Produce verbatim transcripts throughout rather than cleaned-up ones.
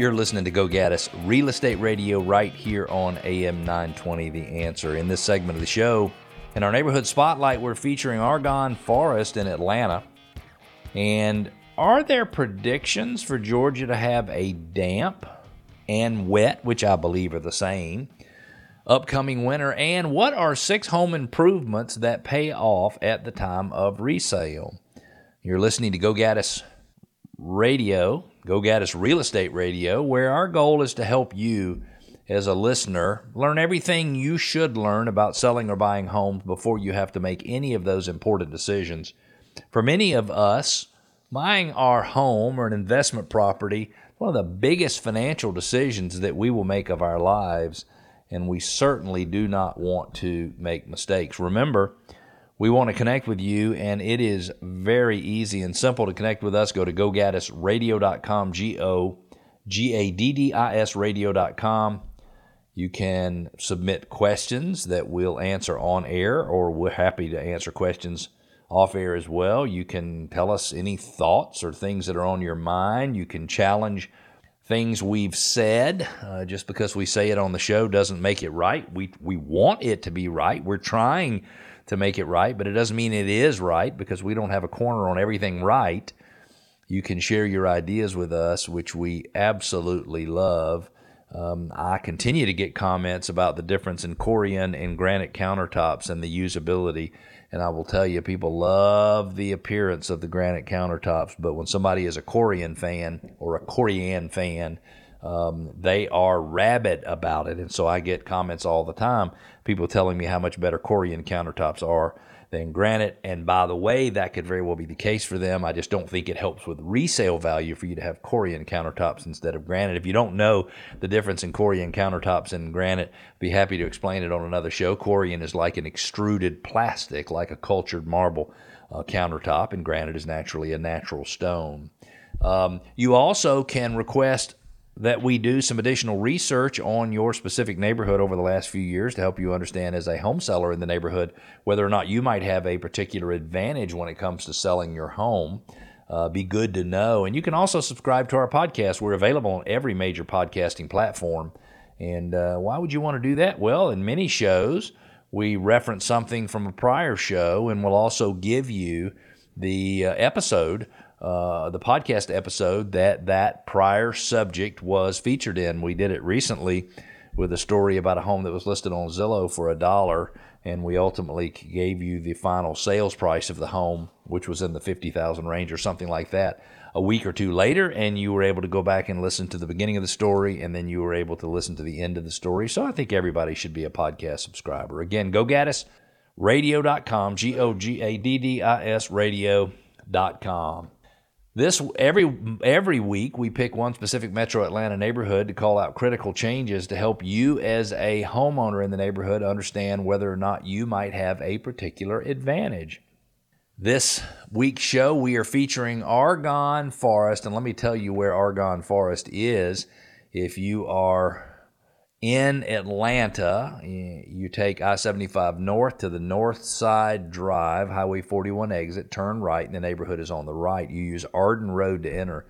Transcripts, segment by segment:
You're listening to Go Gaddis Real Estate Radio right here on A M nine twenty, The Answer. In this segment of the show, in our Neighborhood Spotlight, we're featuring Argonne Forest in Atlanta. And are there predictions for Georgia to have a damp and wet, which I believe are the same, upcoming winter? And what are six home improvements that pay off at the time of resale? You're listening to Go Gaddis Radio, Go Gaddis Real Estate Radio, where our goal is to help you as a listener learn everything you should learn about selling or buying homes before you have to make any of those important decisions. For many of us, buying our home or an investment property, one of the biggest financial decisions that we will make of our lives, and we certainly do not want to make mistakes. Remember, we want to connect with you, and it is very easy and simple to connect with us. Go to Go Gaddis Radio dot com, G O G A D D I S radio dot com. You can submit questions that we'll answer on air, or we're happy to answer questions off air as well. You can tell us any thoughts or things that are on your mind. You can challenge things we've said. Uh, just because we say it on the show doesn't make it right. We, we want it to be right. We're trying to make it right, but it doesn't mean it is right, because we don't have a corner on everything right. You can share your ideas with us, which we absolutely love. Um, I continue to get comments about the difference in Corian and granite countertops and the usability. And I will tell you, people love the appearance of the granite countertops, but when somebody is a Corian fan or a Corian fan, Um, they are rabid about it. And so I get comments all the time, people telling me how much better Corian countertops are than granite. And by the way, that could very well be the case for them. I just don't think it helps with resale value for you to have Corian countertops instead of granite. If you don't know the difference in Corian countertops and granite, I'd be happy to explain it on another show. Corian is like an extruded plastic, like a cultured marble uh, countertop, and granite is naturally a natural stone. Um, you also can request that we do some additional research on your specific neighborhood over the last few years to help you understand, as a home seller in the neighborhood, whether or not you might have a particular advantage when it comes to selling your home. Uh, be good to know. And you can also subscribe to our podcast. We're available on every major podcasting platform. And uh, why would you want to do that? Well, in many shows, we reference something from a prior show, and we'll also give you the uh, episode Uh, the podcast episode that that prior subject was featured in. We did it recently with a story about a home that was listed on Zillow for a dollar, and we ultimately gave you the final sales price of the home, which was in the fifty thousand dollars range or something like that, a week or two later, and you were able to go back and listen to the beginning of the story, and then you were able to listen to the end of the story. So I think everybody should be a podcast subscriber. Again, Go Gaddis Radio dot com, G O G A D D I S radio dot com. This every every week we pick one specific metro Atlanta neighborhood to call out critical changes to help you as a homeowner in the neighborhood understand whether or not you might have a particular advantage. This week's show, we are featuring Argonne Forest, and let me tell you where Argonne Forest is. If you are in Atlanta, you take I seventy-five north to the North Side Drive, Highway forty-one exit, turn right, and the neighborhood is on the right. You use Arden Road to enter.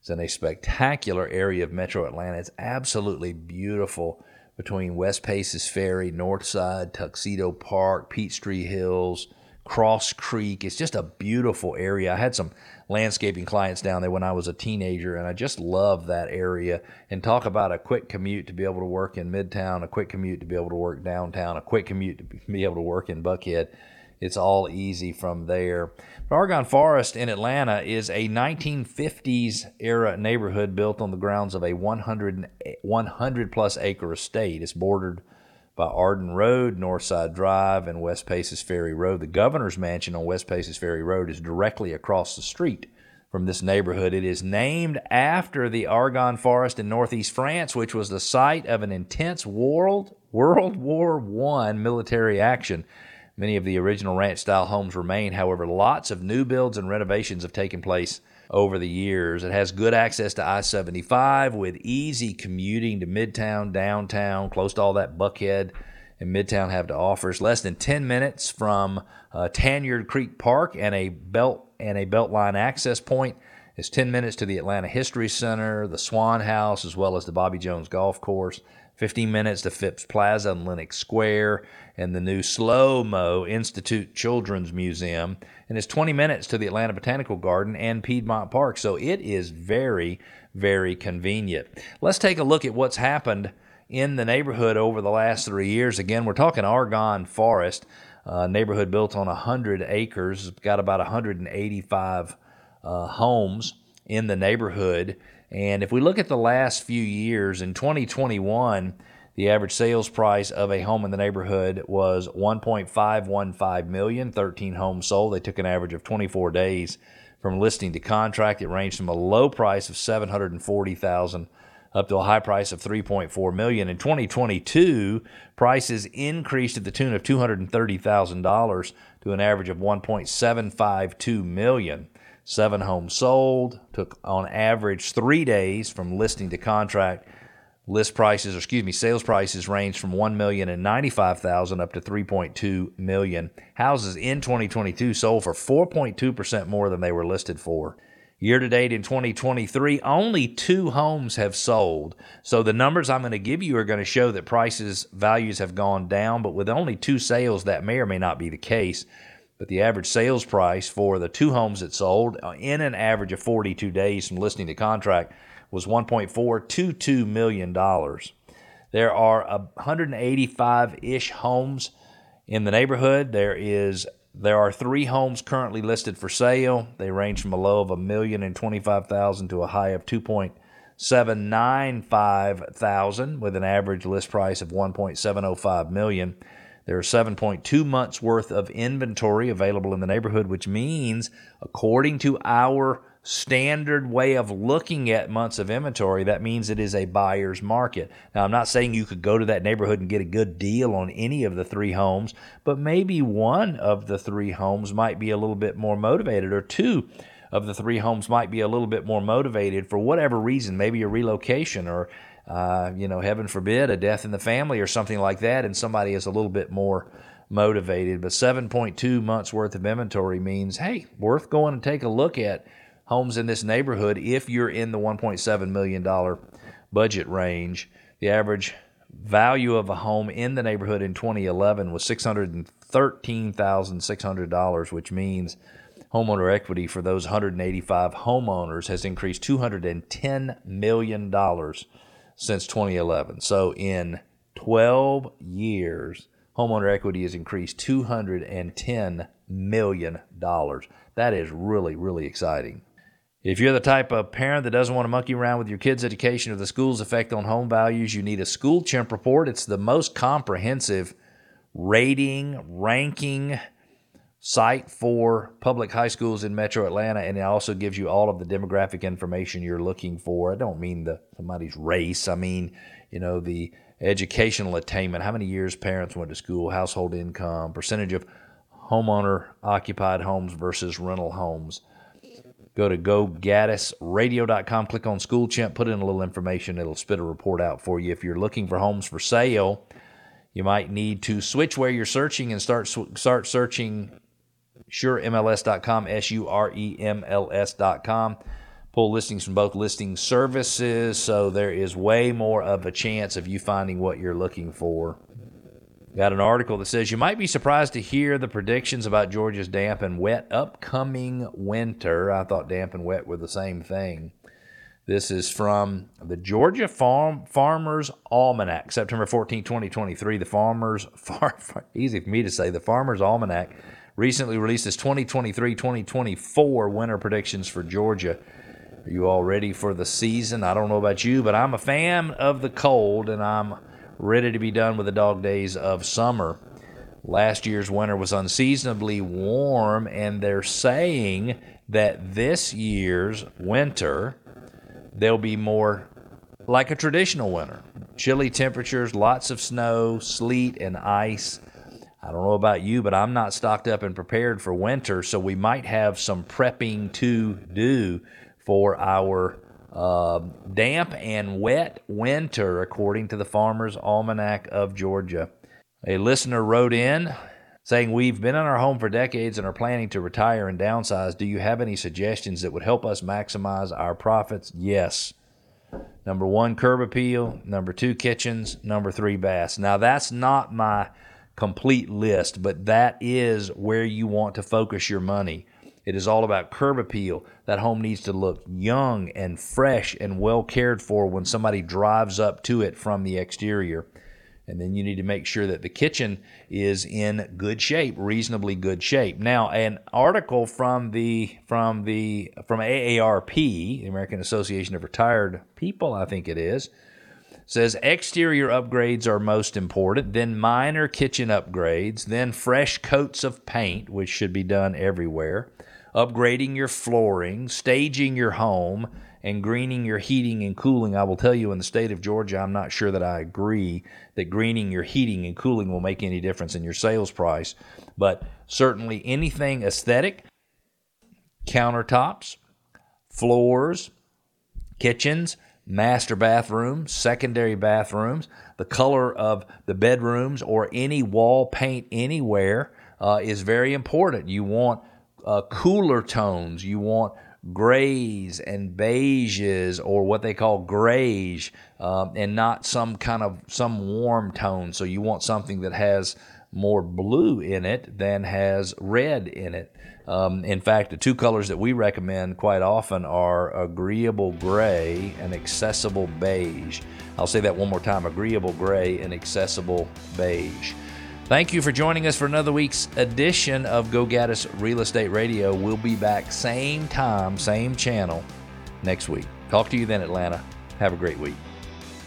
It's in a spectacular area of metro Atlanta. It's absolutely beautiful between West Paces Ferry, North Side, Tuxedo Park, Peachtree Hills, Cross Creek. It's just a beautiful area. I had some landscaping clients down there when I was a teenager, and I just love that area. And talk about a quick commute to be able to work in Midtown, a quick commute to be able to work downtown, a quick commute to be able to work in Buckhead. It's all easy from there. But Argonne Forest in Atlanta is a nineteen fifties era neighborhood built on the grounds of a one hundred plus acre estate. It's bordered by Arden Road, Northside Drive, and West Paces Ferry Road. The Governor's Mansion on West Paces Ferry Road is directly across the street from this neighborhood. It is named after the Argonne Forest in northeast France, which was the site of an intense world, World War One military action. Many of the original ranch-style homes remain. However, lots of new builds and renovations have taken place over the years. It has good access to I seventy-five with easy commuting to Midtown, downtown, close to all that Buckhead and Midtown have to offer. It's less than ten minutes from uh, Tanyard Creek Park and a belt and a Beltline access point. It's ten minutes to the Atlanta History Center, the Swan House, as well as the Bobby Jones Golf Course. fifteen minutes to Phipps Plaza and Lenox Square and the new Slow Mo Institute Children's Museum. And it's twenty minutes to the Atlanta Botanical Garden and Piedmont Park. So it is very, very convenient. Let's take a look at what's happened in the neighborhood over the last three years. Again, we're talking Argonne Forest, a neighborhood built on one hundred acres. It's got about one hundred eighty-five uh, homes in the neighborhood. And if we look at the last few years, in twenty twenty-one, the average sales price of a home in the neighborhood was one point five one five million dollars, thirteen homes sold. They took an average of twenty-four days from listing to contract. It ranged from a low price of seven hundred forty thousand dollars up to a high price of three point four million dollars. In twenty twenty-two, prices increased to the tune of two hundred thirty thousand dollars to an average of one point seven five two million dollars. Seven homes sold, took on average three days from listing to contract. List prices, or excuse me, sales prices range from one million ninety-five thousand dollars up to three point two million dollars. Houses in twenty twenty-two sold for four point two percent more than they were listed for. Year to date in twenty twenty-three, only two homes have sold. So the numbers I'm going to give you are going to show that prices, values have gone down, but with only two sales, that may or may not be the case. But the average sales price for the two homes that sold in an average of forty-two days from listing to contract was one point four two two million dollars. There are one hundred eighty-five-ish homes in the neighborhood. There is there are three homes currently listed for sale. They range from a low of one million twenty-five thousand dollars to a high of two point seven nine five thousand dollars with an average list price of one point seven oh five million dollars. There are seven point two months worth of inventory available in the neighborhood, which means, according to our standard way of looking at months of inventory, that means it is a buyer's market. Now, I'm not saying you could go to that neighborhood and get a good deal on any of the three homes, but maybe one of the three homes might be a little bit more motivated, or two of the three homes might be a little bit more motivated for whatever reason, maybe a relocation or Uh, you know, heaven forbid, a death in the family or something like that, and somebody is a little bit more motivated. But seven point two months worth of inventory means, hey, worth going and take a look at homes in this neighborhood if you're in the one point seven million dollars budget range. The average value of a home in the neighborhood in twenty eleven was six hundred thirteen thousand six hundred dollars, which means homeowner equity for those one hundred eighty-five homeowners has increased two hundred ten million dollars. Since twenty eleven. So in twelve years, homeowner equity has increased two hundred ten million dollars. That is really, really exciting. If you're the type of parent that doesn't want to monkey around with your kids' education or the school's effect on home values, you need a School Champ report. It's the most comprehensive rating, ranking site for public high schools in Metro Atlanta, and it also gives you all of the demographic information you're looking for. I don't mean the somebody's race. I mean, you know, the educational attainment, how many years parents went to school, household income, percentage of homeowner-occupied homes versus rental homes. Go to Go Gaddis Radio dot com, click on School Champ, put in a little information. It'll spit a report out for you. If you're looking for homes for sale, you might need to switch where you're searching and start start searching Sure M L S dot com, S U R E M L S dot com. Pull listings from both listing services, so there is way more of a chance of you finding what you're looking for. Got an article that says you might be surprised to hear the predictions about Georgia's damp and wet upcoming winter. I thought damp and wet were the same thing. This is from the Georgia Farm, Farmer's Almanac, September fourteenth, twenty twenty-three. The Farmer's, far, far, easy for me to say, the Farmer's Almanac recently released its twenty twenty-three twenty twenty-four winter predictions for Georgia. Are you all ready for the season? I don't know about you, but I'm a fan of the cold, and I'm ready to be done with the dog days of summer. Last year's winter was unseasonably warm, and they're saying that this year's winter, there'll be more like a traditional winter. Chilly temperatures, lots of snow, sleet, and ice. I don't know about you, but I'm not stocked up and prepared for winter, so we might have some prepping to do for our uh, damp and wet winter, according to the Farmer's Almanac of Georgia. A listener wrote in, saying, we've been in our home for decades and are planning to retire and downsize. Do you have any suggestions that would help us maximize our profits? Yes. Number one, curb appeal. Number two, kitchens. Number three, baths. Now, that's not my complete list, but that is where you want to focus your money. It is all about curb appeal. That home needs to look young and fresh and well cared for when somebody drives up to it from the exterior. And then you need to make sure that the kitchen is in good shape, reasonably good shape. Now, an article from the from the from A A R P, the American Association of Retired People, I think it is, says exterior upgrades are most important, then minor kitchen upgrades, then fresh coats of paint, which should be done everywhere, upgrading your flooring, staging your home, and greening your heating and cooling. I will tell you, in the state of Georgia, I'm not sure that I agree that greening your heating and cooling will make any difference in your sales price. But certainly anything aesthetic, countertops, floors, kitchens, master bathrooms, secondary bathrooms, the color of the bedrooms, or any wall paint anywhere uh, is very important. You want uh, cooler tones. You want grays and beiges, or what they call grayish, um, and not some kind of some warm tone. So you want something that has more blue in it than has red in it. Um, in fact, the two colors that we recommend quite often are agreeable gray and accessible beige. I'll say that one more time: agreeable gray and accessible beige. Thank you for joining us for another week's edition of Go Gaddis Real Estate Radio. We'll be back same time, same channel next week. Talk to you then, Atlanta. Have a great week.